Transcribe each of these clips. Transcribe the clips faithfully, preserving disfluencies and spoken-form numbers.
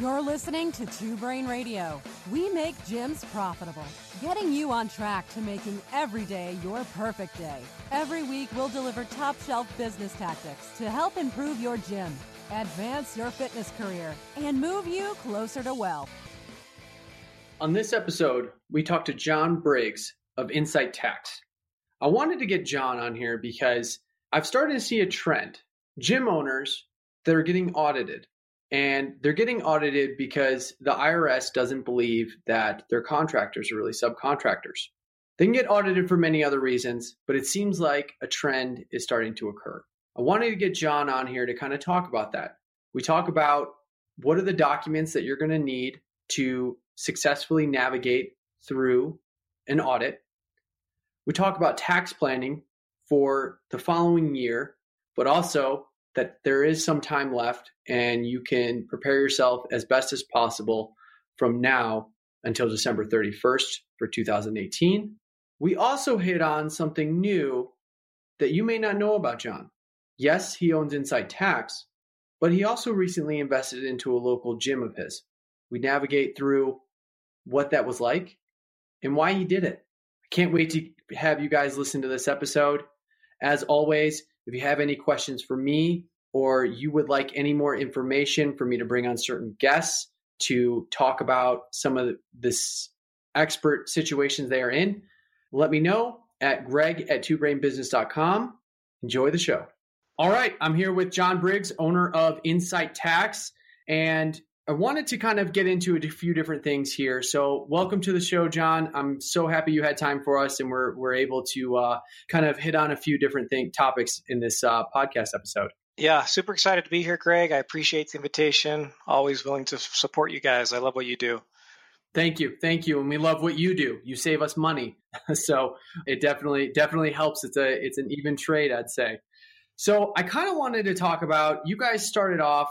You're listening to Two Brain Radio. We make gyms profitable, getting you on track to making every day your perfect day. Every week, we'll deliver top-shelf business tactics to help improve your gym, advance your fitness career, and move you closer to wealth. On this episode, we talked to John Briggs of Insight Tax. I wanted to get John on here because I've started to see a trend. Gym owners that are getting audited. And they're getting audited because the I R S doesn't believe that their contractors are really subcontractors. They can get audited for many other reasons, but it seems like a trend is starting to occur. I wanted to get John on here to kind of talk about that. We talk about what are the documents that you're going to need to successfully navigate through an audit. We talk about tax planning for the following year, but also that there is some time left and you can prepare yourself as best as possible from now until December thirty-first for two thousand eighteen. We also hit on something new that you may not know about John. Yes, he owns Insight Tax, but he also recently invested into a local gym of his. We navigate through what that was like and why he did it. I can't wait to have you guys listen to this episode. As always, if you have any questions for me or you would like any more information for me to bring on certain guests to talk about some of this expert situations they are in, let me know at greg at two brain business dot com. Enjoy the show. All right. I'm here with John Briggs, owner of Insight Tax, and I wanted to kind of get into a few different things here. So welcome to the show, John. I'm so happy you had time for us and we're we're able to uh, kind of hit on a few different thing, topics in this uh, podcast episode. Yeah, super excited to be here, Greg. I appreciate the invitation. Always willing to support you guys. I love what you do. Thank you. Thank you. And we love what you do. You save us money. So it definitely definitely helps. It's a it's an even trade, I'd say. So I kind of wanted to talk about, you guys started off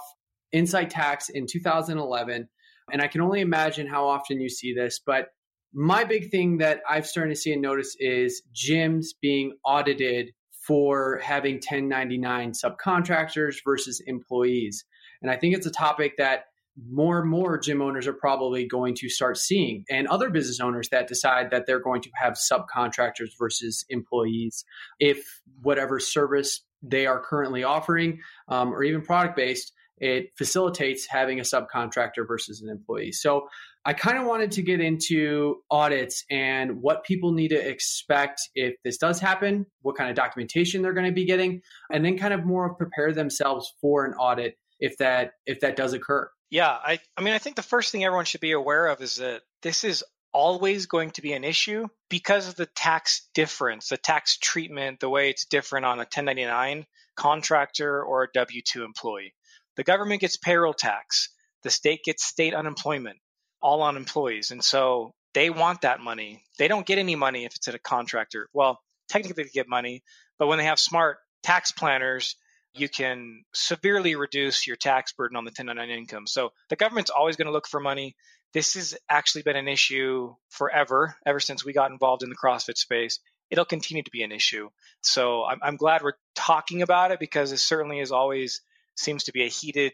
Insight Tax in two thousand eleven. And I can only imagine how often you see this, but my big thing that I've started to see and notice is gyms being audited for having ten ninety-nine subcontractors versus employees. And I think it's a topic that more and more gym owners are probably going to start seeing, and other business owners that decide that they're going to have subcontractors versus employees if whatever service they are currently offering um, or even product-based, it facilitates having a subcontractor versus an employee. So I kind of wanted to get into audits and what people need to expect if this does happen, what kind of documentation they're going to be getting, and then kind of more prepare themselves for an audit if that if that does occur. Yeah, I, I mean, I think the first thing everyone should be aware of is that this is always going to be an issue because of the tax difference, the tax treatment, the way it's different on a ten ninety-nine contractor or a W two employee. The government gets payroll tax. The state gets state unemployment, all on employees. And so they want that money. They don't get any money if it's at a contractor. Well, technically they get money, but when they have smart tax planners, you can severely reduce your tax burden on the ten ninety-nine income. So the government's always going to look for money. This has actually been an issue forever, ever since we got involved in the CrossFit space. It'll continue to be an issue. So I'm, I'm glad we're talking about it because it certainly is always seems to be a heated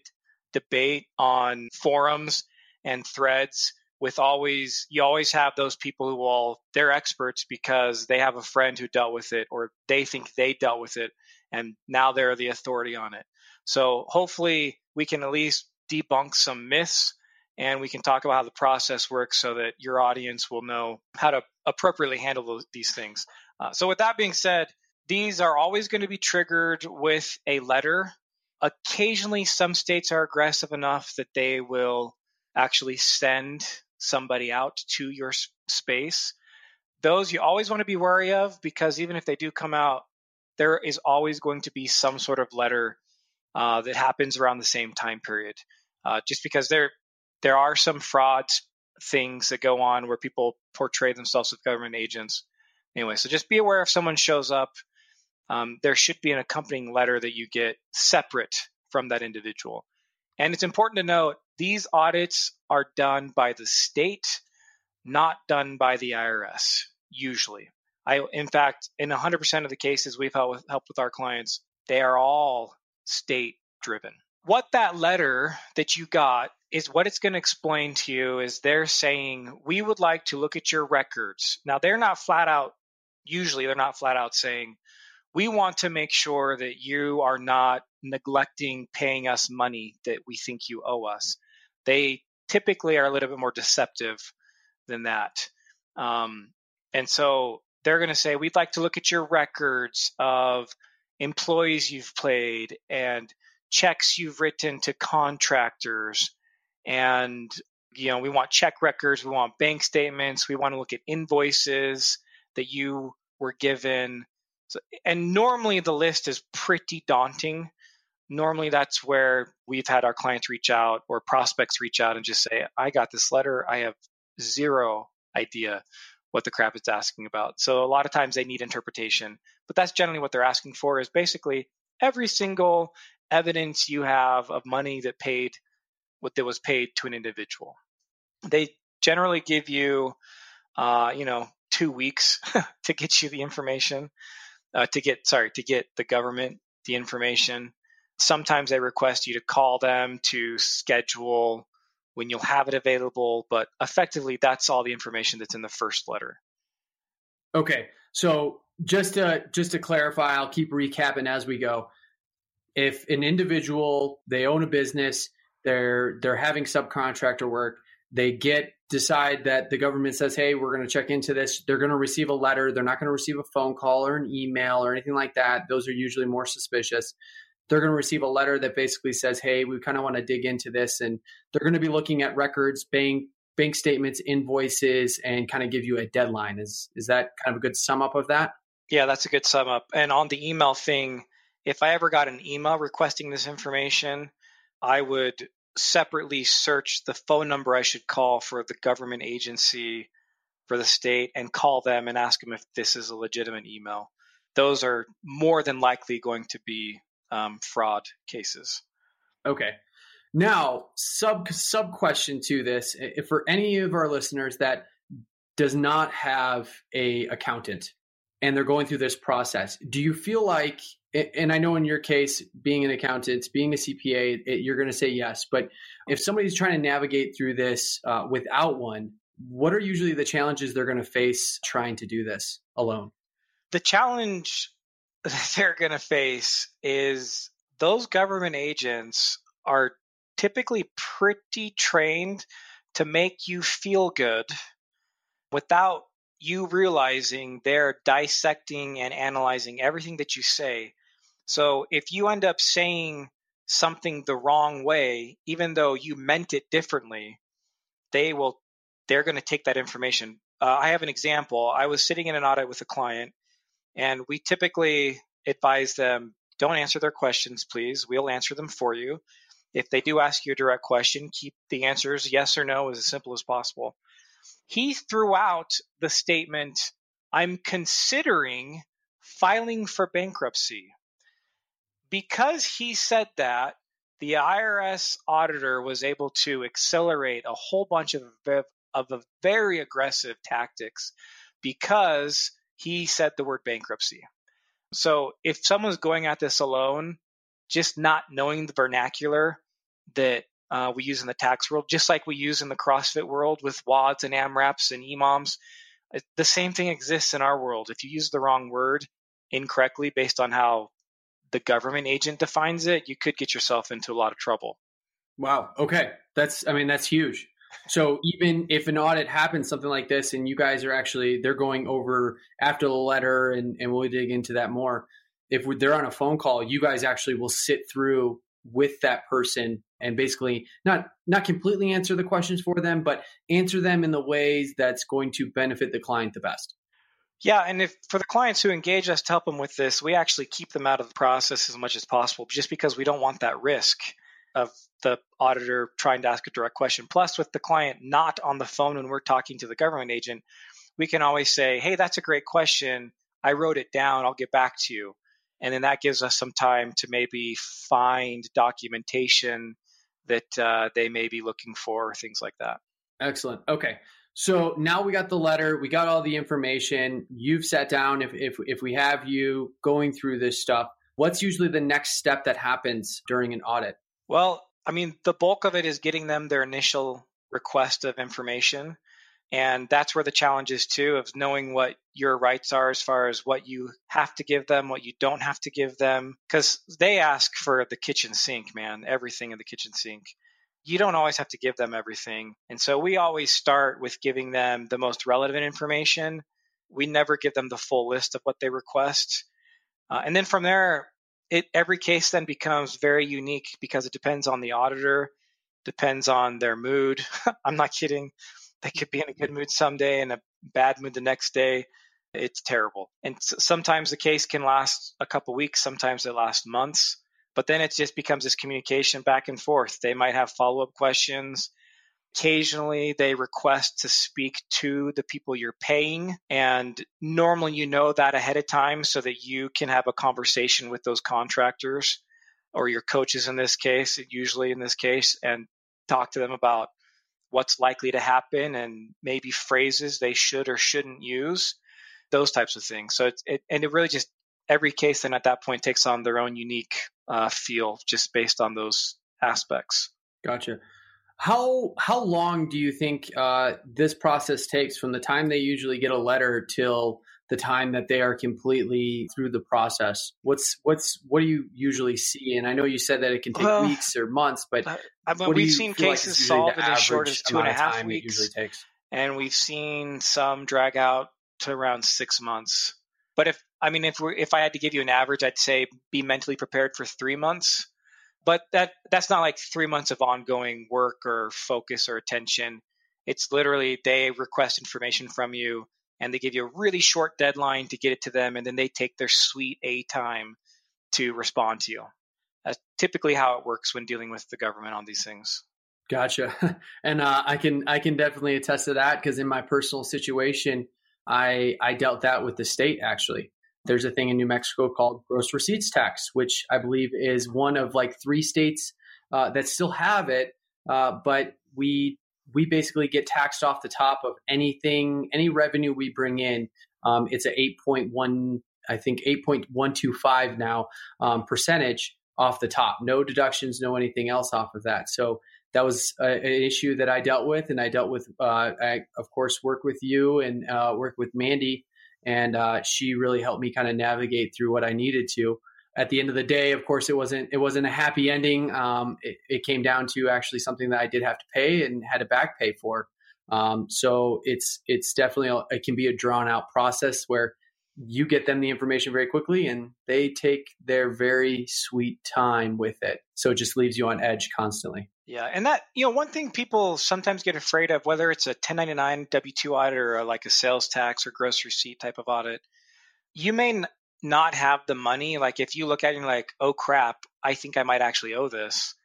debate on forums and threads with always, you always have those people who will, they're experts because they have a friend who dealt with it or they think they dealt with it and now they're the authority on it. So hopefully we can at least debunk some myths and we can talk about how the process works so that your audience will know how to appropriately handle those, these things. Uh, so with that being said, these are always going to be triggered with a letter. Occasionally, some states are aggressive enough that they will actually send somebody out to your space. Those you always want to be wary of because even if they do come out, there is always going to be some sort of letter uh, that happens around the same time period. Uh, just because there there are some fraud things that go on where people portray themselves as government agents. Anyway, so just be aware if someone shows up. Um, there should be an accompanying letter that you get separate from that individual. And it's important to note, these audits are done by the state, not done by the I R S, usually. I, in fact, in one hundred percent of the cases we've helped with, helped with our clients, they are all state-driven. What that letter that you got is what it's going to explain to you is they're saying, we would like to look at your records. Now, they're not flat out, usually they're not flat out saying, we want to make sure that you are not neglecting paying us money that we think you owe us. They typically are a little bit more deceptive than that. Um, and so they're going to say, we'd like to look at your records of employees you've played and checks you've written to contractors. And, you know, we want check records. We want bank statements. We want to look at invoices that you were given. So, and normally the list is pretty daunting. Normally that's where we've had our clients reach out or prospects reach out and just say, I got this letter. I have zero idea what the crap it's asking about. So a lot of times they need interpretation, but that's generally what they're asking for is basically every single evidence you have of money that paid what that was paid to an individual. They generally give you, uh, you know, two weeks to get you the information. Uh, to get, sorry, to get the government the information. Sometimes they request you to call them to schedule when you'll have it available, but effectively that's all the information that's in the first letter. Okay. So just to, just to clarify, I'll keep recapping as we go. If an individual, they own a business, they're, they're having subcontractor work, they get, decide that the government says, hey, we're going to check into this. They're going to receive a letter. They're not going to receive a phone call or an email or anything like that. Those are usually more suspicious. They're going to receive a letter that basically says, hey, we kind of want to dig into this. And they're going to be looking at records, bank, bank statements, invoices, and kind of give you a deadline. Is, is that kind of a good sum up of that? Yeah, that's a good sum up. And on the email thing, if I ever got an email requesting this information, I would separately search the phone number I should call for the government agency for the state and call them and ask them if this is a legitimate email. Those are more than likely going to be um, fraud cases. Okay. Now, sub sub question to this, if for any of our listeners that does not have a accountant and they're going through this process, do you feel like, and I know in your case, being an accountant, being a C P A, it, you're going to say yes. But if somebody's trying to navigate through this uh, without one, what are usually the challenges they're going to face trying to do this alone? The challenge they're going to face is those government agents are typically pretty trained to make you feel good without you realizing they're dissecting and analyzing everything that you say. So if you end up saying something the wrong way, even though you meant it differently, they will, they're going to take that information. Uh, I have an example. I was sitting in an audit with a client, and we typically advise them, don't answer their questions, please. We'll answer them for you. If they do ask you a direct question, keep the answers yes or no as simple as possible. He threw out the statement, I'm considering filing for bankruptcy. Because he said that, the I R S auditor was able to accelerate a whole bunch of, of a very aggressive tactics because he said the word bankruptcy. So if someone's going at this alone, just not knowing the vernacular that Uh, we use in the tax world, just like we use in the CrossFit world with W O Ds and AMRAPs and E M O Ms. It, the same thing exists in our world. If you use the wrong word incorrectly based on how the government agent defines it, you could get yourself into a lot of trouble. Wow. Okay. That's, I mean, that's huge. So even if an audit happens, something like this, and you guys are actually, they're going over after the letter, and, and we'll dig into that more. If we, they're on a phone call, you guys actually will sit through with that person and basically not not completely answer the questions for them, but answer them in the ways that's going to benefit the client the best. Yeah. And if for the clients who engage us to help them with this, we actually keep them out of the process as much as possible, just because we don't want that risk of the auditor trying to ask a direct question. Plus, with the client not on the phone when we're talking to the government agent, we can always say, hey, that's a great question. I wrote it down. I'll get back to you. And then that gives us some time to maybe find documentation that uh, they may be looking for, things like that. Excellent. Okay. So now we got the letter, we got all the information, you've sat down, if, if, if we have you going through this stuff, what's usually the next step that happens during an audit? Well, I mean, the bulk of it is getting them their initial request of information. And that's where the challenge is too, of knowing what your rights are as far as what you have to give them, what you don't have to give them. Because they ask for the kitchen sink, man, everything in the kitchen sink. You don't always have to give them everything. And so we always start with giving them the most relevant information. We never give them the full list of what they request. Uh, and then from there, it, every case then becomes very unique because it depends on the auditor, depends on their mood. I'm not kidding. They could be in a good mood someday and a bad mood the next day. It's terrible. And sometimes the case can last a couple of weeks. Sometimes it lasts months. But then it just becomes this communication back and forth. They might have follow-up questions. Occasionally, they request to speak to the people you're paying. And normally, you know that ahead of time so that you can have a conversation with those contractors or your coaches in this case, usually in this case, and talk to them about what's likely to happen and maybe phrases they should or shouldn't use, those types of things. So it, it and it really just, every case then at that point takes on their own unique uh, feel just based on those aspects. Gotcha. How how long do you think uh, this process takes from the time they usually get a letter till the time that they are completely through the process? What's what's what do you usually see? And I know you said that it can take well, weeks or months, but I, I mean, we've seen cases like solved in as short as two and a half weeks, and we've seen some drag out to around six months. But if I mean if we if I had to give you an average, I'd say be mentally prepared for three months. But that that's not like three months of ongoing work or focus or attention. It's literally they request information from you and they give you a really short deadline to get it to them. And then they take their sweet A time to respond to you. That's typically how it works when dealing with the government on these things. Gotcha. And uh, I can I can definitely attest to that because in my personal situation, I, I dealt that with the state actually. There's a thing in New Mexico called gross receipts tax, which I believe is one of like three states uh, that still have it. Uh, but we we basically get taxed off the top of anything, any revenue we bring in. Um, it's an eight point one, I think eight point one two five now um, percentage off the top. No deductions, no anything else off of that. So that was a, an issue that I dealt with, and I dealt with, uh, I of course work with you and uh, work with Mandy. And uh, she really helped me kind of navigate through what I needed to. At the end of the day, of course, it wasn't it wasn't a happy ending. Um, it, it came down to actually something that I did have to pay and had to back pay for. Um, so it's it's definitely a, it can be a drawn out process where you get them the information very quickly and they take their very sweet time with it. So it just leaves you on edge constantly. Yeah. And that, you know, one thing people sometimes get afraid of, whether it's a ten ninety-nine W two audit or like a sales tax or gross receipt type of audit, you may n- not have the money. Like if you look at it and you're like, oh crap, I think I might actually owe this.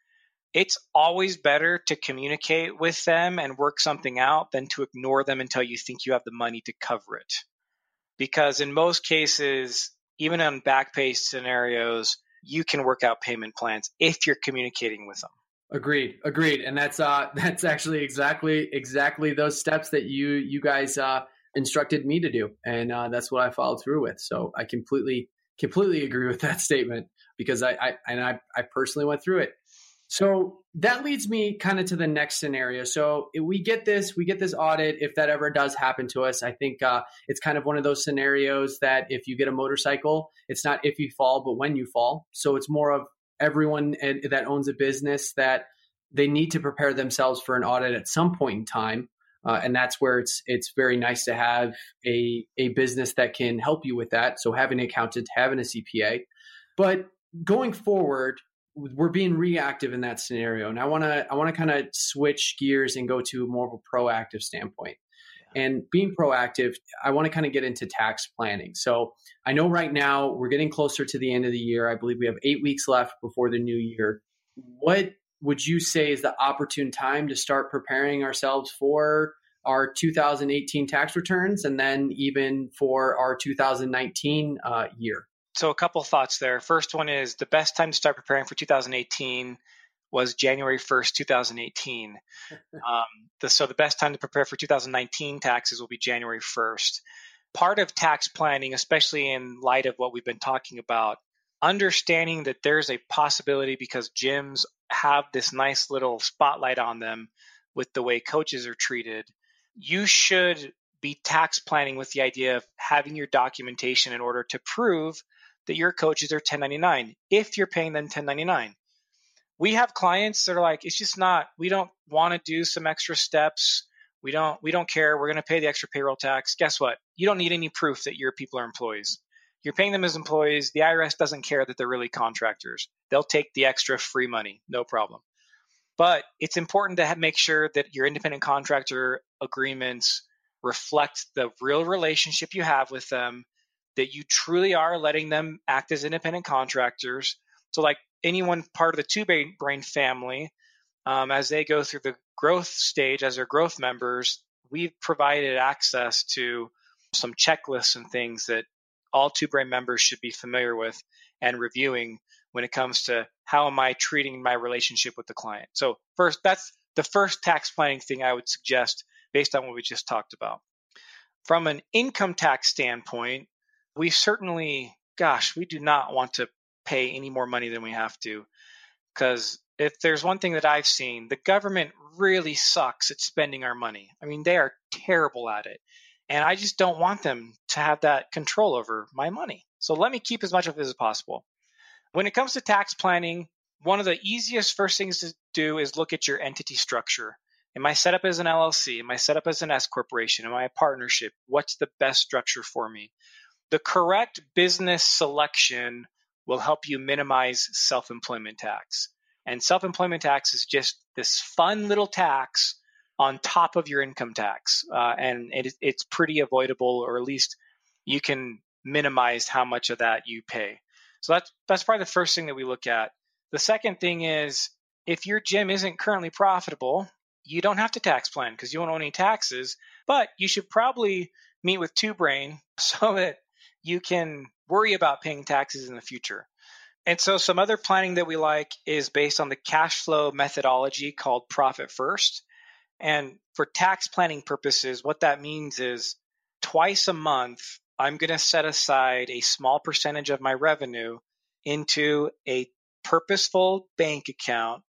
It's always better to communicate with them and work something out than to ignore them until you think you have the money to cover it. Because in most cases, even on back pay scenarios, you can work out payment plans if you're communicating with them. Agreed. Agreed. And that's uh, that's actually exactly exactly those steps that you you guys uh, instructed me to do. And uh, that's what I followed through with. So I completely, completely agree with that statement because I, I and I, I personally went through it. So that leads me kind of to the next scenario. So if we get this, we get this audit. If that ever does happen to us, I think uh, it's kind of one of those scenarios that if you get a motorcycle, it's not if you fall, but when you fall. So it's more of everyone that owns a business that they need to prepare themselves for an audit at some point in time. Uh, and that's where it's it's very nice to have a, a business that can help you with that. So having an accountant, having a C P A. But going forward, we're being reactive in that scenario. And I want to, I want to kind of switch gears and go to more of a proactive standpoint. Yeah. And being proactive, I want to kind of get into tax planning. So I know right now we're getting closer to the end of the year. I believe we have eight weeks left before the new year. What would you say is the opportune time to start preparing ourselves for our two thousand eighteen tax returns and then even for our two thousand nineteen uh, year? So a couple thoughts there. First one is the best time to start preparing for two thousand eighteen was January first, twenty eighteen. um, the, so the best time to prepare for two thousand nineteen taxes will be January first. Part of tax planning, especially in light of what we've been talking about, understanding that there's a possibility because gyms have this nice little spotlight on them with the way coaches are treated, you should be tax planning with the idea of having your documentation in order to prove that your coaches are ten ninety-nine if you're paying them ten ninety-nine. We have clients that are like, it's just not, we don't want to do some extra steps. We don't, we don't care. We're going to pay the extra payroll tax. Guess what? You don't need any proof that your people are employees. You're paying them as employees. The I R S doesn't care that they're really contractors. They'll take the extra free money. No problem. But it's important to make sure that your independent contractor agreements reflect the real relationship you have with them, that you truly are letting them act as independent contractors. So like anyone part of the Two Brain family, um, as they go through the growth stage, as their growth members, we've provided access to some checklists and things that all Two Brain members should be familiar with and reviewing when it comes to how am I treating my relationship with the client. So first, that's the first tax planning thing I would suggest based on what we just talked about. From an income tax standpoint, we certainly, gosh, we do not want to pay any more money than we have to, because if there's one thing that I've seen, the government really sucks at spending our money. I mean, they are terrible at it. And I just don't want them to have that control over my money. So let me keep as much of it as possible. When it comes to tax planning, one of the easiest first things to do is look at your entity structure. Am I set up as an L L C? Am I set up as an S-corporation? Am I a partnership? What's the best structure for me? The correct business selection will help you minimize self-employment tax. And self-employment tax is just this fun little tax on top of your income tax. Uh, and it, it's pretty avoidable, or at least you can minimize how much of that you pay. So that's, that's probably the first thing that we look at. The second thing is, if your gym isn't currently profitable, you don't have to tax plan because you won't owe any taxes, but you should probably meet with Two Brain so that you can worry about paying taxes in the future. And so some other planning that we like is based on the cash flow methodology called Profit First. And for tax planning purposes, what that means is twice a month, I'm going to set aside a small percentage of my revenue into a purposeful bank account.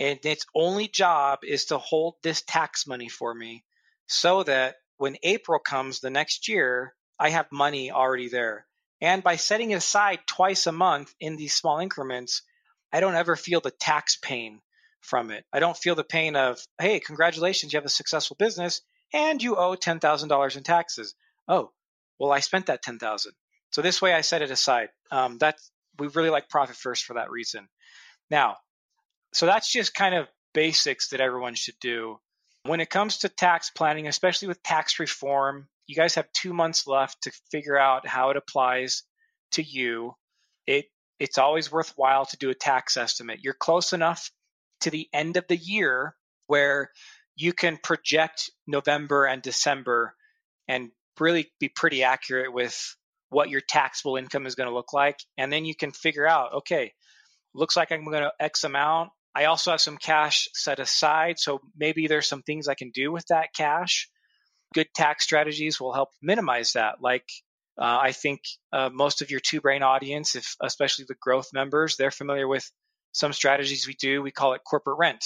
And its only job is to hold this tax money for me so that when April comes the next year, I have money already there. And by setting it aside twice a month in these small increments, I don't ever feel the tax pain from it. I don't feel the pain of, hey, congratulations, you have a successful business and you owe ten thousand dollars in taxes. Oh, well, I spent that ten thousand dollars. So this way I set it aside. Um, that's, we really like Profit First for that reason. Now, so that's just kind of basics that everyone should do. When it comes to tax planning, especially with tax reform, you guys have two months left to figure out how it applies to you. It it's always worthwhile to do a tax estimate. You're close enough to the end of the year where you can project November and December and really be pretty accurate with what your taxable income is going to look like. And then you can figure out, okay, looks like I'm going to X amount. I also have some cash set aside, so maybe there's some things I can do with that cash. Good tax strategies will help minimize that. Like uh, I think uh, most of your Two Brain audience, if especially the growth members, they're familiar with some strategies we do. We call it corporate rent,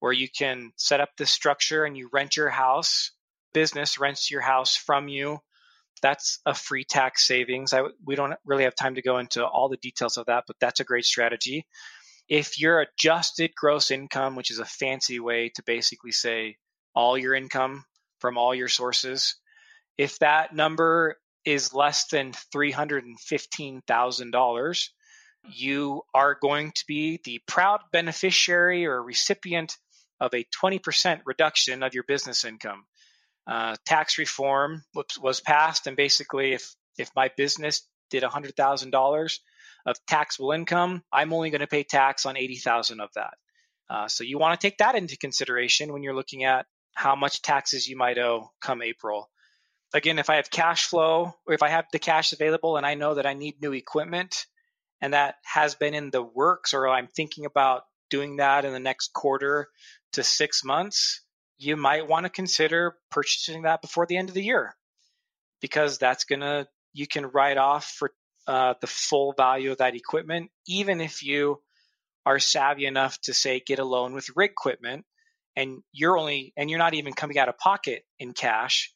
where you can set up this structure and you rent your house. Business rents your house from you. That's a free tax savings. I, we don't really have time to go into all the details of that, but that's a great strategy. If your adjusted gross income, which is a fancy way to basically say all your income from all your sources, if that number is less than three hundred fifteen thousand dollars, you are going to be the proud beneficiary or recipient of a twenty percent reduction of your business income. Uh, tax reform was passed, and basically if, if my business did one hundred thousand dollars of taxable income, I'm only going to pay tax on eighty thousand dollars of that. Uh, so you want to take that into consideration when you're looking at how much taxes you might owe come April. Again, if I have cash flow, or if I have the cash available and I know that I need new equipment and that has been in the works, or I'm thinking about doing that in the next quarter to six months, you might want to consider purchasing that before the end of the year, because that's going to, you can write off for uh, the full value of that equipment, even if you are savvy enough to say get a loan with rig equipment, and you're only and you're not even coming out of pocket in cash.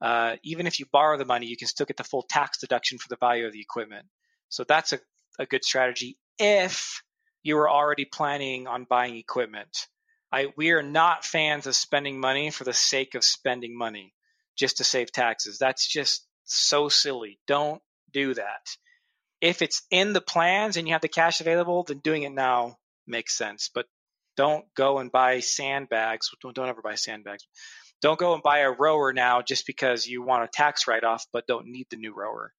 Uh, even if you borrow the money, you can still get the full tax deduction for the value of the equipment. So that's a, a good strategy if you were already planning on buying equipment. I, we are not fans of spending money for the sake of spending money just to save taxes. That's just so silly. Don't do that. If it's in the plans and you have the cash available, then doing it now makes sense. But don't go and buy sandbags. Don't, don't ever buy sandbags. Don't go and buy a rower now just because you want a tax write-off but don't need the new rower.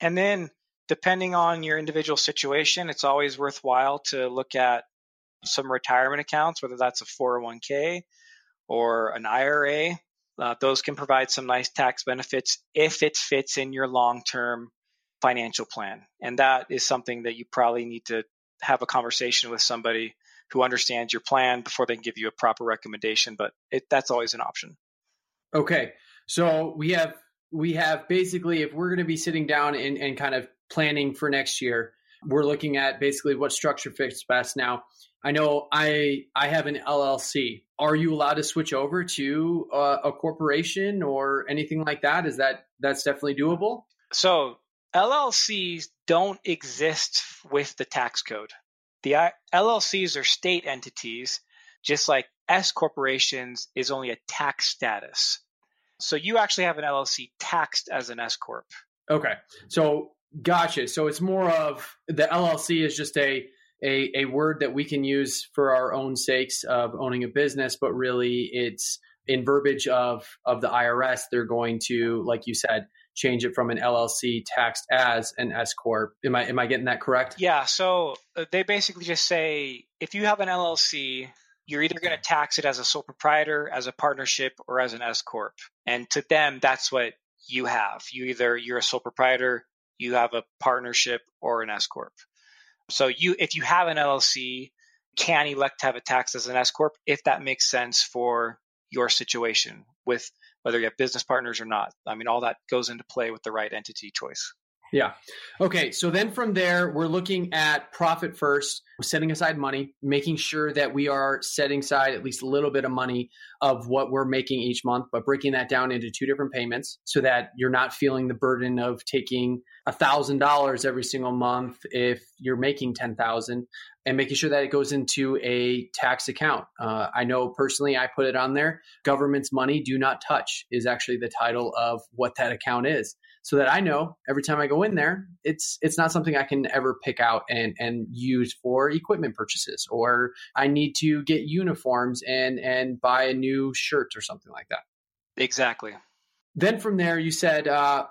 And then depending on your individual situation, it's always worthwhile to look at some retirement accounts, whether that's a four oh one k or an I R A. Uh, those can provide some nice tax benefits if it fits in your long-term financial plan. And that is something that you probably need to have a conversation with somebody who understands your plan before they can give you a proper recommendation. But it, that's always an option. Okay. So we have we have basically, if we're going to be sitting down and, and kind of planning for next year, we're looking at basically what structure fits best now. I know I I have an L L C. Are you allowed to switch over to uh, a corporation or anything like that? Is that that's definitely doable? So L L Cs don't exist with the tax code. The L L Cs are state entities, just like S corporations is only a tax status. So you actually have an L L C taxed as an S corp. Okay. So gotcha. So it's more of the L L C is just a, a, a word that we can use for our own sakes of owning a business, but really it's in verbiage of, of the I R S. They're going to, like you said, change it from an L L C taxed as an S corp. Am I am I getting that correct? Yeah. So they basically just say, if you have an L L C, you're either going to tax it as a sole proprietor, as a partnership, or as an S corp. And to them, that's what you have. You either you're a sole proprietor, you have a partnership, or an S corp. So you, if you have an L L C, can elect to have it taxed as an S corp if that makes sense for your situation with whether you have business partners or not. I mean, all that goes into play with the right entity choice. Yeah. Okay. So then from there, we're looking at profit first, setting aside money, making sure that we are setting aside at least a little bit of money of what we're making each month, but breaking that down into two different payments so that you're not feeling the burden of taking one thousand dollars every single month if you're making ten thousand dollars, and making sure that it goes into a tax account. Uh, I know personally, I put it on there. Government's money do not touch is actually the title of what that account is. So that I know every time I go in there, it's it's not something I can ever pick out and, and use for equipment purchases, or I need to get uniforms and, and buy a new shirt or something like that. Exactly. Then from there, you said uh,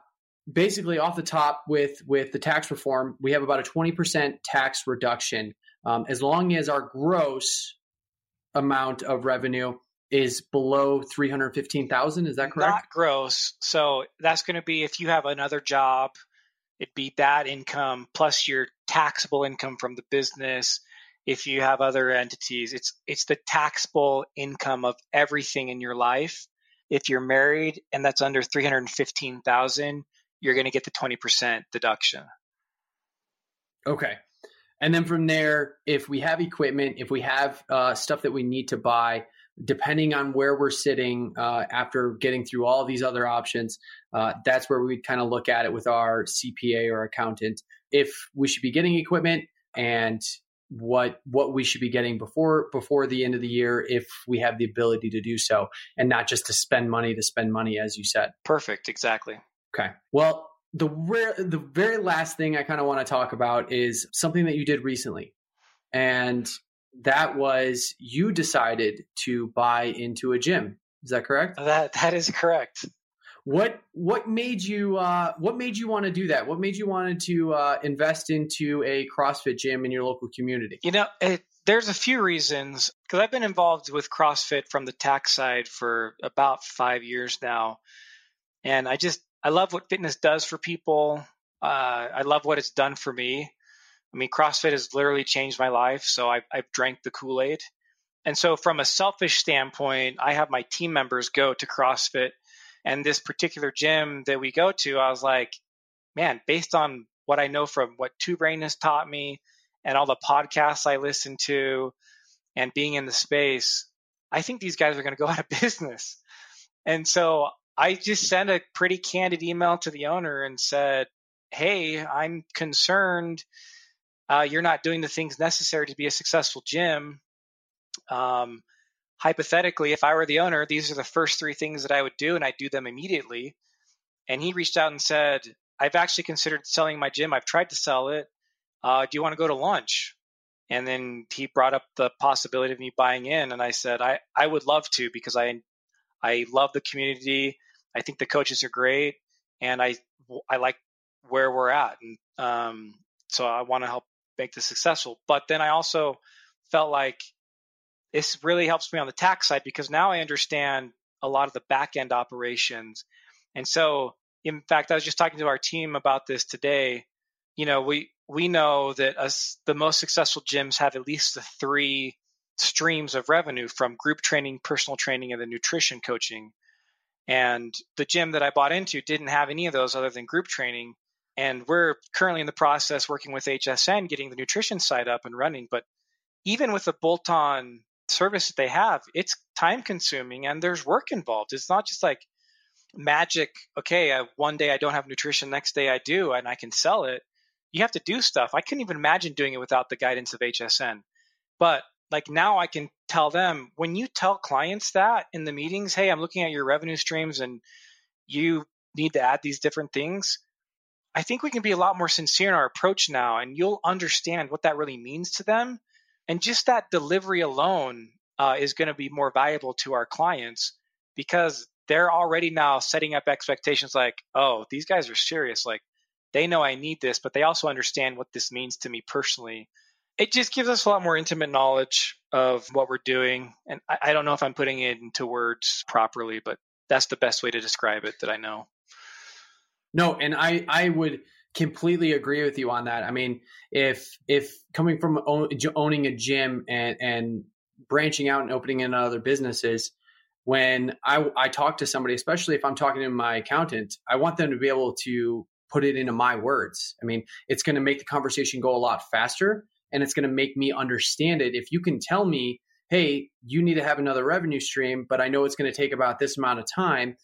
basically off the top with, with the tax reform, we have about a twenty percent tax reduction um, as long as our gross amount of revenue is below three hundred fifteen thousand dollars. Is that correct? Not gross. So that's going to be if you have another job, it'd be that income plus your taxable income from the business. If you have other entities, it's it's the taxable income of everything in your life. If you're married and that's under three hundred fifteen thousand dollars, you're going to get the twenty percent deduction. Okay. And then from there, if we have equipment, if we have uh, stuff that we need to buy, depending on where we're sitting uh, after getting through all these other options, uh, that's where we'd kind of look at it with our C P A or accountant, if we should be getting equipment and what what we should be getting before before the end of the year if we have the ability to do so, and not just to spend money to spend money, as you said. Perfect. Exactly. Okay. Well, the rare, the very last thing I kind of want to talk about is something that you did recently. And that was you decided to buy into a gym. Is that correct? That that is correct. What what made you uh, what made you want to do that? What made you wanted to uh, invest into a CrossFit gym in your local community? You know, it, there's a few reasons, because I've been involved with CrossFit from the tax side for about five years now, and I just I love what fitness does for people. Uh, I love what it's done for me. I mean, CrossFit has literally changed my life, so I've, I've drank the Kool-Aid. And so from a selfish standpoint, I have my team members go to CrossFit. And this particular gym that we go to, I was like, man, based on what I know from what Two Brain has taught me and all the podcasts I listen to and being in the space, I think these guys are going to go out of business. And so I just sent a pretty candid email to the owner and said, hey, I'm concerned uh, you're not doing the things necessary to be a successful gym. Um, hypothetically, if I were the owner, these are the first three things that I would do, and I'd do them immediately. And he reached out and said, I've actually considered selling my gym. I've tried to sell it. Uh, do you want to go to lunch? And then he brought up the possibility of me buying in. And I said, I, I would love to, because I I love the community. I think the coaches are great. And I, I like where we're at. And um, so I want to help make this successful. But then I also felt like this really helps me on the tax side, because now I understand a lot of the back-end operations. And so, in fact, I was just talking to our team about this today. You know, we we know that us, the most successful gyms have at least the three streams of revenue from group training, personal training, and the nutrition coaching. And the gym that I bought into didn't have any of those other than group training. And we're currently in the process working with H S N, getting the nutrition side up and running. But even with the bolt-on service that they have, it's time-consuming and there's work involved. It's not just like magic, okay, I, one day I don't have nutrition, next day I do, and I can sell it. You have to do stuff. I couldn't even imagine doing it without the guidance of H S N. But like now I can tell them, when you tell clients that in the meetings, hey, I'm looking at your revenue streams and you need to add these different things, I think we can be a lot more sincere in our approach now, and you'll understand what that really means to them. And just that delivery alone uh, is going to be more valuable to our clients, because they're already now setting up expectations like, oh, these guys are serious. Like, they know I need this, but they also understand what this means to me personally. It just gives us a lot more intimate knowledge of what we're doing. And I, I don't know if I'm putting it into words properly, but that's the best way to describe it that I know. No, and I, I would completely agree with you on that. I mean, if if coming from owning a gym and, and branching out and opening in other businesses, when I, I talk to somebody, especially if I'm talking to my accountant, I want them to be able to put it into my words. I mean, it's going to make the conversation go a lot faster, and it's going to make me understand it. If you can tell me, hey, you need to have another revenue stream, but I know it's going to take about this amount of time,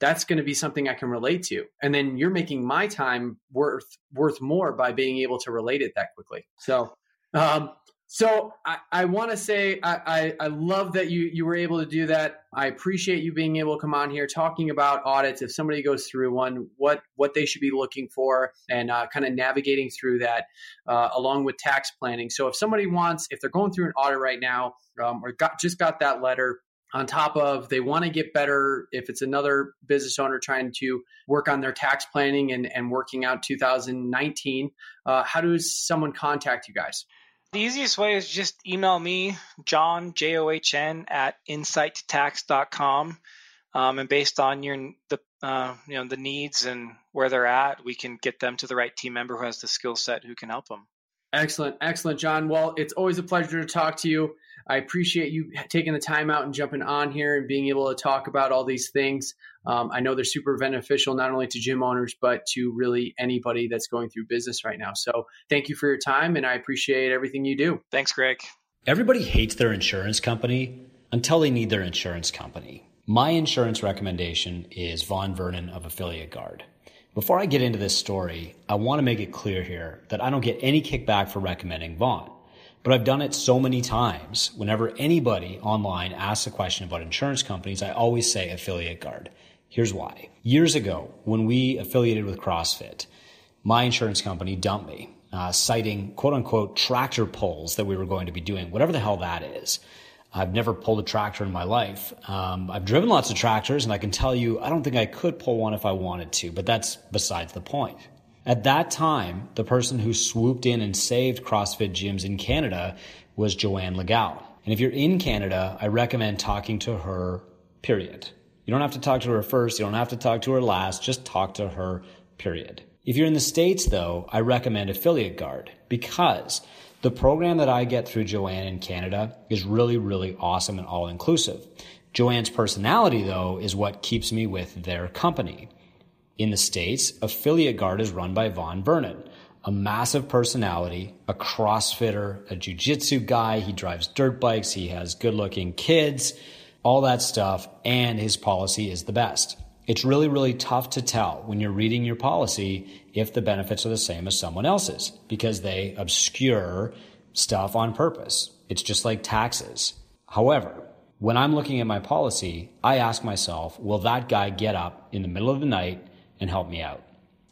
that's going to be something I can relate to. And then you're making my time worth worth more by being able to relate it that quickly. So um So I, I want to say I, I, I love that you, you were able to do that. I appreciate you being able to come on here talking about audits. If somebody goes through one, what what they should be looking for, and uh, kind of navigating through that uh, along with tax planning. So if somebody wants, if they're going through an audit right now, um, or got, just got that letter, on top of they want to get better, if it's another business owner trying to work on their tax planning and, and working out two thousand nineteen, uh, how does someone contact you guys? The easiest way is just email me, John, J O H N, at insight tax dot com. Um, and based on your the uh, you know the needs and where they're at, we can get them to the right team member who has the skill set who can help them. Excellent. Excellent, John. Well, it's always a pleasure to talk to you. I appreciate you taking the time out and jumping on here and being able to talk about all these things. Um, I know they're super beneficial, not only to gym owners, but to really anybody that's going through business right now. So thank you for your time, and I appreciate everything you do. Thanks, Greg. Everybody hates their insurance company until they need their insurance company. My insurance recommendation is Vaughn Vernon of Affiliate Guard. Before I get into this story, I want to make it clear here that I don't get any kickback for recommending Vaughn, but I've done it so many times. Whenever anybody online asks a question about insurance companies, I always say Affiliate Guard. Here's why. Years ago, when we affiliated with CrossFit, my insurance company dumped me, uh, citing quote-unquote tractor pulls that we were going to be doing, whatever the hell that is. I've never pulled a tractor in my life. Um, I've driven lots of tractors, and I can tell you I don't think I could pull one if I wanted to, but that's besides the point. At that time, the person who swooped in and saved CrossFit gyms in Canada was Joanne Legault. And if you're in Canada, I recommend talking to her, period. You don't have to talk to her first. You don't have to talk to her last. Just talk to her, period. If you're in the States, though, I recommend Affiliate Guard, because the program that I get through Joanne in Canada is really, really awesome and all-inclusive. Joanne's personality, though, is what keeps me with their company. In the States, Affiliate Guard is run by Vaughn Vernon, a massive personality, a CrossFitter, a jiu-jitsu guy. He drives dirt bikes. He has good-looking kids, all that stuff. And his policy is the best. It's really, really tough to tell when you're reading your policy if the benefits are the same as someone else's because they obscure stuff on purpose. It's just like taxes. However, when I'm looking at my policy, I ask myself, will that guy get up in the middle of the night and help me out?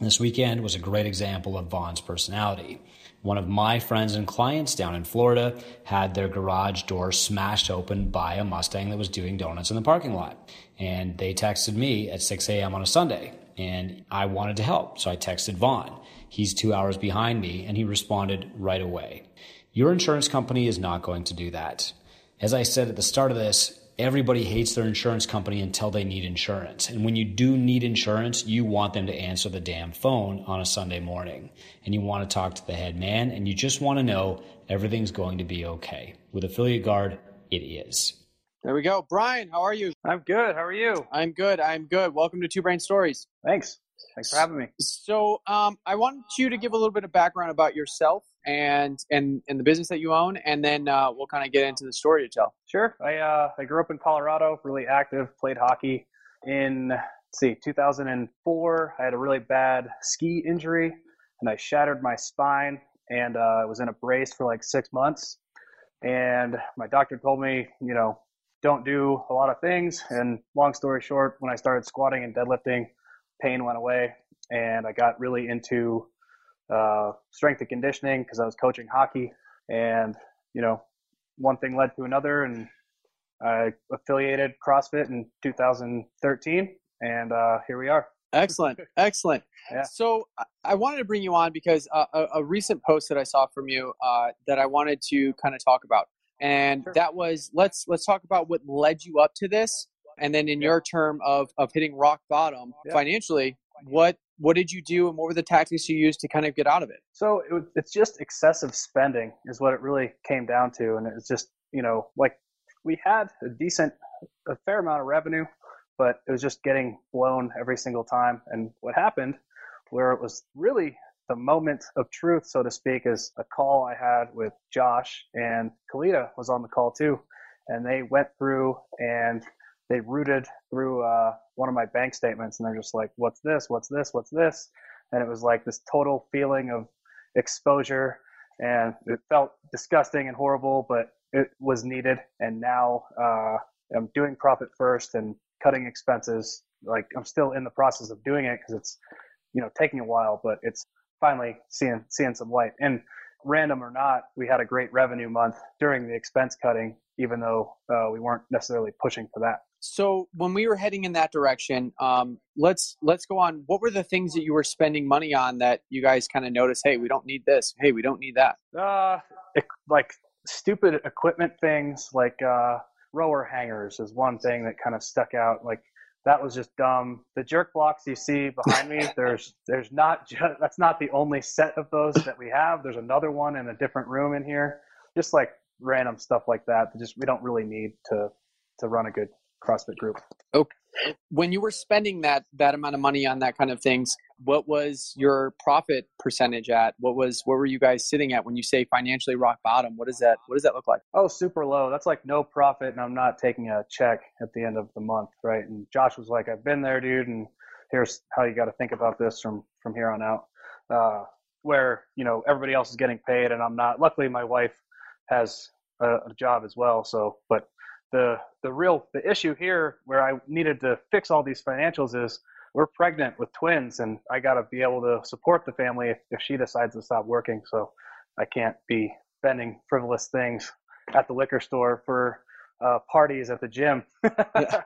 This weekend was a great example of Vaughn's personality. One of my friends and clients down in Florida had their garage door smashed open by a Mustang that was doing donuts in the parking lot. And they texted me at six a.m. on a Sunday, and I wanted to help. So I texted Vaughn. He's two hours behind me, and he responded right away. Your insurance company is not going to do that. As I said at the start of this, everybody hates their insurance company until they need insurance. And when you do need insurance, you want them to answer the damn phone on a Sunday morning. And you want to talk to the head man, and you just want to know everything's going to be okay. With Affiliate Guard, it is. There we go. Brian, how are you? I'm good. How are you? I'm good. I'm good. Welcome to Two Brain Stories. Thanks. Thanks for having me. So um, I want you to give a little bit of background about yourself and and, and the business that you own, and then uh, we'll kind of get into the story to tell. Sure. I uh, I grew up in Colorado, really active, played hockey. In, let's see, two thousand four, I had a really bad ski injury, and I shattered my spine, and uh, I was in a brace for like six months. And my doctor told me, you know, don't do a lot of things. And long story short, when I started squatting and deadlifting, pain went away, and I got really into uh, strength and conditioning because I was coaching hockey. And, you know, one thing led to another, and I affiliated CrossFit in two thousand thirteen, and uh, here we are. Excellent. Excellent. Yeah. So I wanted to bring you on because uh, a, a recent post that I saw from you uh, that I wanted to kind of talk about. And sure. that was, let's let's talk about what led you up to this. And then in yeah. your term of, of hitting rock bottom yeah. financially, what what did you do and what were the tactics you used to kind of get out of it? So it, it's just excessive spending is what it really came down to. And it's just, you know, like we had a decent, a fair amount of revenue, but it was just getting blown every single time. And what happened where it was really the moment of truth, so to speak, is a call I had with Josh, and Kalita was on the call too. And they went through and they rooted through uh, one of my bank statements, and they're just like, what's this? What's this? What's this? And it was like this total feeling of exposure, and it felt disgusting and horrible, but it was needed. And now uh, I'm doing Profit First and cutting expenses. Like I'm still in the process of doing it because it's, you know, taking a while, but it's finally seeing seeing some light. And random or not, we had a great revenue month during the expense cutting, even though uh, we weren't necessarily pushing for that. So when we were heading in that direction, um, let's let's go on. What were the things that you were spending money on that you guys kind of noticed, hey, we don't need this. Hey, we don't need that. Uh, it, like stupid equipment things like uh, rower hangers is one thing that kind of stuck out. Like that was just dumb. The jerk blocks you see behind me, there's there's not just, that's not the only set of those that we have. There's another one in a different room in here. Just like random stuff like that. That just we don't really need to to run a good CrossFit group. Okay. When you were spending that that amount of money on that kind of things, what was your profit percentage at? What was what were you guys sitting at when you say financially rock bottom? What is that? What does that look like? Oh, super low. That's like no profit, and I'm not taking a check at the end of the month, right? And Josh was like, "I've been there, dude, and here's how you got to think about this from from here on out." Uh, where you know everybody else is getting paid, and I'm not. Luckily, my wife has a, a job as well, so but. The the real the issue here where I needed to fix all these financials is we're pregnant with twins, and I got to be able to support the family if, if she decides to stop working. So I can't be spending frivolous things at the liquor store for uh, parties at the gym. yeah.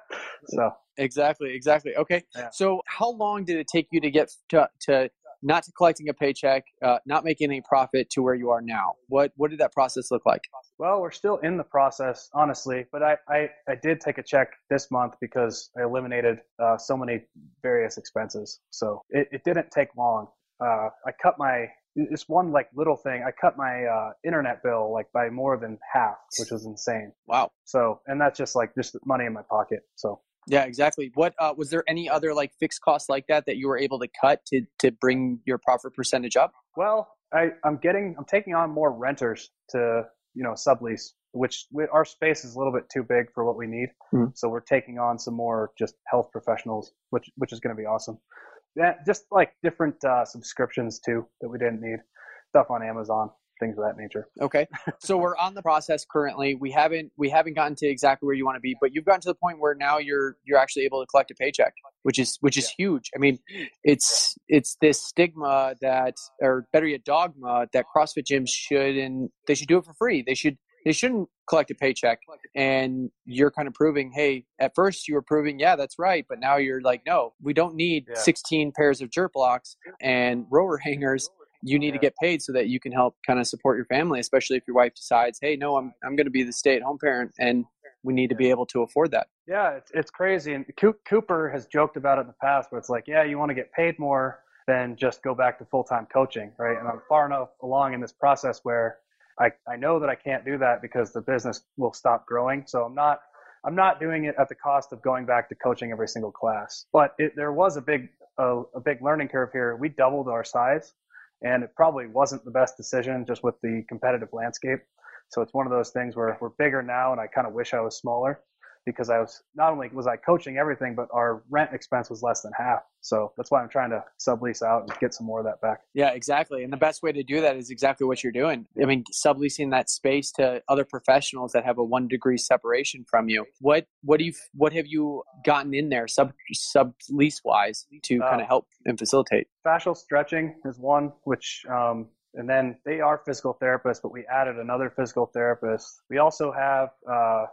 So exactly, exactly. Okay. Yeah. So how long did it take you to get to, to not to collecting a paycheck, uh, not making any profit to where you are now? What what did that process look like? Well, we're still in the process, honestly, but I, I, I did take a check this month because I eliminated uh, so many various expenses. So it, it didn't take long. Uh, I cut my, it's one like little thing. I cut my uh, internet bill like by more than half, which was insane. Wow. So, and that's just like just money in my pocket. So Yeah, exactly. What uh, was there any other like fixed costs like that that you were able to cut to to bring your profit percentage up? Well, I, I'm getting I'm taking on more renters to you know sublease, which we, our space is a little bit too big for what we need. Mm-hmm. So we're taking on some more just health professionals, which which is going to be awesome. That just like different uh, subscriptions too that we didn't need, stuff on Amazon, things of that nature. Okay. So we're on the process currently. We haven't, we haven't gotten to exactly where you want to be, but you've gotten to the point where now you're, you're actually able to collect a paycheck, which is, which is yeah. huge. I mean, it's, it's this stigma that, or better yet dogma, that CrossFit gyms should, and they should do it for free. They should, they shouldn't collect a paycheck. And you're kind of proving, hey, at first you were proving, yeah, that's right. But now you're like, no, we don't need yeah. sixteen pairs of jerk blocks and rower hangers. You need yeah. to get paid so that you can help kind of support your family, especially if your wife decides, hey, no, I'm I'm going to be the stay-at-home parent, and we need to be able to afford that. Yeah, it's it's crazy. And Cooper has joked about it in the past where it's like, yeah, you want to get paid more than just go back to full-time coaching, right? And I'm far enough along in this process where I, I know that I can't do that because the business will stop growing. So I'm not I'm not doing it at the cost of going back to coaching every single class. But it, there was a big a, a big learning curve here. We doubled our size. And it probably wasn't the best decision just with the competitive landscape. So it's one of those things where we're bigger now, and I kind of wish I was smaller because I was not only was I coaching everything, but our rent expense was less than half. So that's why I'm trying to sublease out and get some more of that back. Yeah, exactly. And the best way to do that is exactly what you're doing. I mean, subleasing that space to other professionals that have a one degree separation from you. What what do you what have you gotten in there sub sublease wise to uh, kind of help and facilitate? Fascial stretching is one, which um, and then they are physical therapists, but we added another physical therapist. We also have uh,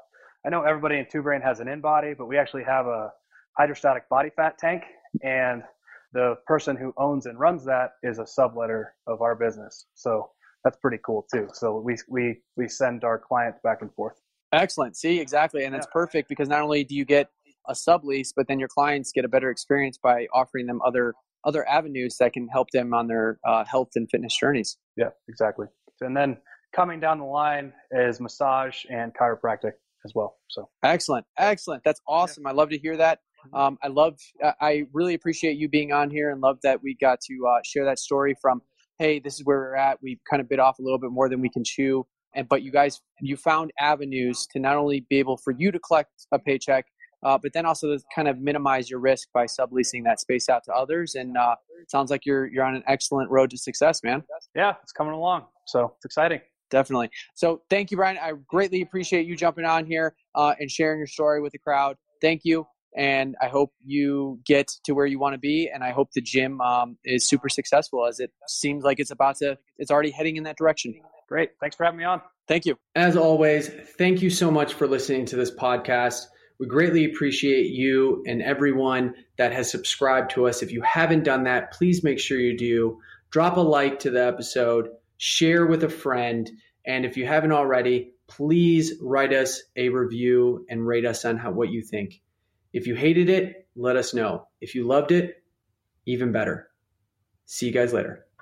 I know everybody in Two Brain has an in-body, but we actually have a hydrostatic body fat tank, and the person who owns and runs that is a subletter of our business. So that's pretty cool too. So we we we send our clients back and forth. Excellent. See, exactly. And it's yeah. perfect because not only do you get a sublease, but then your clients get a better experience by offering them other other avenues that can help them on their uh, health and fitness journeys. Yeah, exactly. And then coming down the line is massage and chiropractic as well. So excellent. Excellent. That's awesome. Yeah. I love to hear that. Um, I love, I really appreciate you being on here and love that we got to uh, share that story from, hey, this is where we're at. We kind of bit off a little bit more than we can chew. And, but you guys, you found avenues to not only be able for you to collect a paycheck, uh, but then also to kind of minimize your risk by subleasing that space out to others. And uh, it sounds like you're, you're on an excellent road to success, man. Yeah, it's coming along. So it's exciting. Definitely. So thank you, Brian. I greatly appreciate you jumping on here uh, and sharing your story with the crowd. Thank you. And I hope you get to where you want to be. And I hope the gym um, is super successful as it seems like it's about to, it's already heading in that direction. Great. Thanks for having me on. Thank you. As always, thank you so much for listening to this podcast. We greatly appreciate you and everyone that has subscribed to us. If you haven't done that, please make sure you do. Drop a like to the episode, share with a friend. And if you haven't already, please write us a review and rate us on how, what you think. If you hated it, let us know. If you loved it, even better. See you guys later.